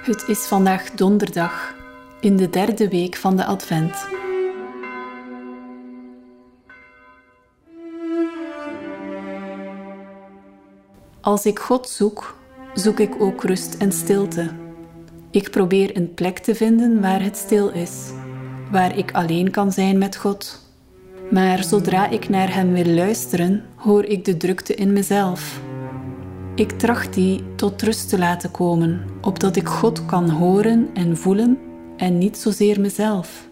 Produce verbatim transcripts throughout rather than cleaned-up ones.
Het is vandaag donderdag, in de derde week van de Advent. Als ik God zoek, zoek ik ook rust en stilte. Ik probeer een plek te vinden waar het stil is, waar ik alleen kan zijn met God. Maar zodra ik naar Hem wil luisteren, hoor ik de drukte in mezelf. Ik tracht die tot rust te laten komen, opdat ik God kan horen en voelen en niet zozeer mezelf.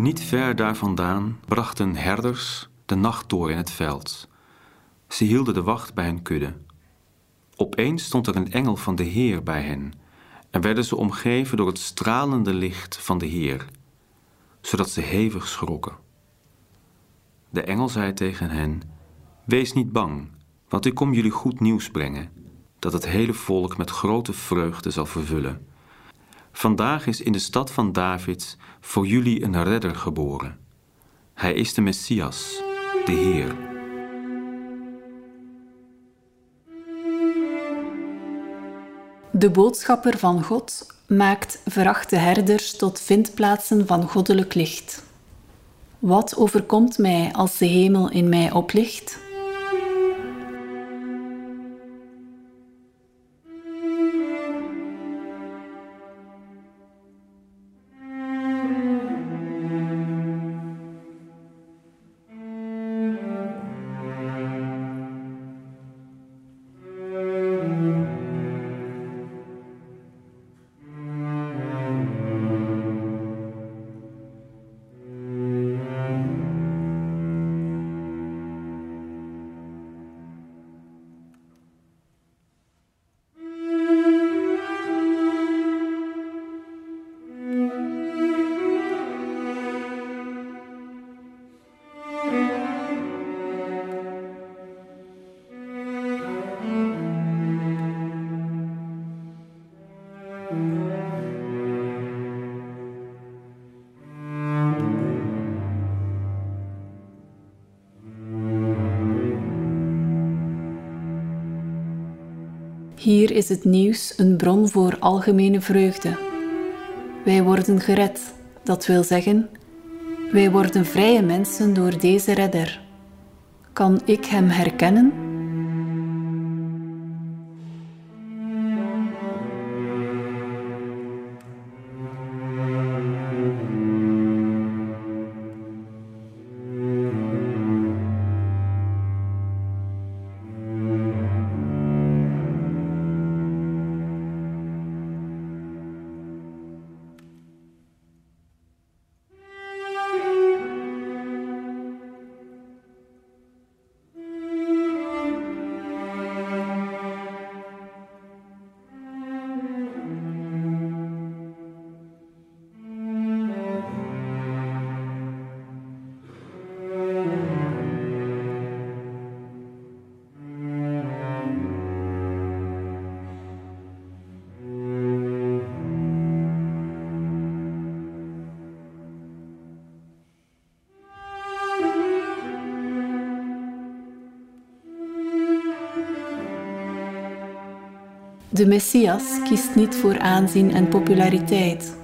Niet ver daar vandaan brachten herders de nacht door in het veld. Ze hielden de wacht bij hun kudde. Opeens stond er een engel van de Heer bij hen en werden ze omgeven door het stralende licht van de Heer, zodat ze hevig schrokken. De engel zei tegen hen: "Wees niet bang, want ik kom jullie goed nieuws brengen, dat het hele volk met grote vreugde zal vervullen. Vandaag is in de stad van David voor jullie een redder geboren. Hij is de Messias, de Heer." De boodschapper van God maakt verachte herders tot vindplaatsen van goddelijk licht. Wat overkomt mij als de hemel in mij oplicht? Hier is het nieuws een bron voor algemene vreugde. Wij worden gered, dat wil zeggen, wij worden vrije mensen door deze redder. Kan ik hem herkennen? De Messias kiest niet voor aanzien en populariteit.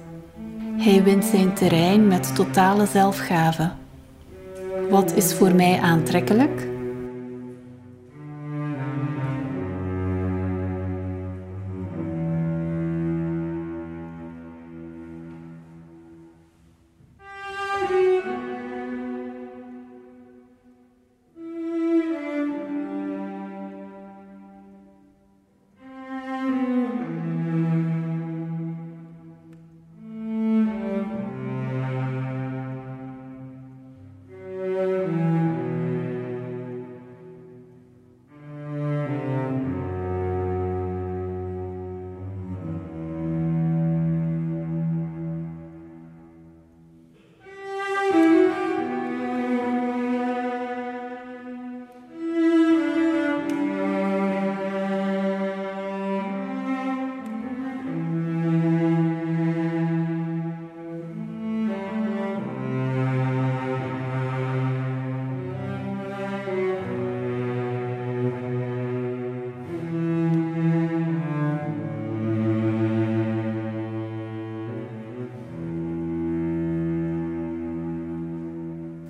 Hij wint zijn terrein met totale zelfgave. Wat is voor mij aantrekkelijk?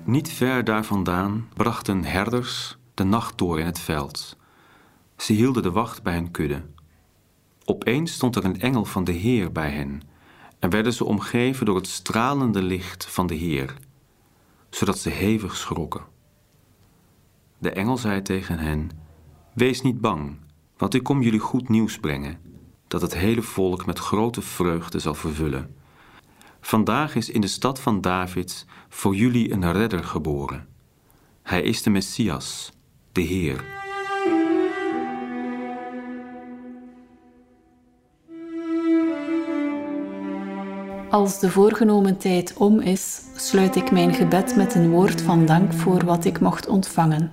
Niet ver daar vandaan brachten herders de nacht door in het veld. Ze hielden de wacht bij hun kudde. Opeens stond er een engel van de Heer bij hen en werden ze omgeven door het stralende licht van de Heer, zodat ze hevig schrokken. De engel zei tegen hen: "Wees niet bang, want ik kom jullie goed nieuws brengen, dat het hele volk met grote vreugde zal vervullen. Vandaag is in de stad van David voor jullie een redder geboren. Hij is de Messias, de Heer." Als de voorgenomen tijd om is, sluit ik mijn gebed met een woord van dank voor wat ik mocht ontvangen.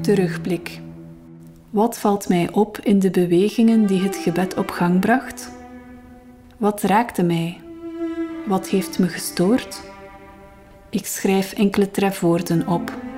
Terugblik. Wat valt mij op in de bewegingen die het gebed op gang bracht? Wat raakte mij? Wat heeft me gestoord? Ik schrijf enkele trefwoorden op.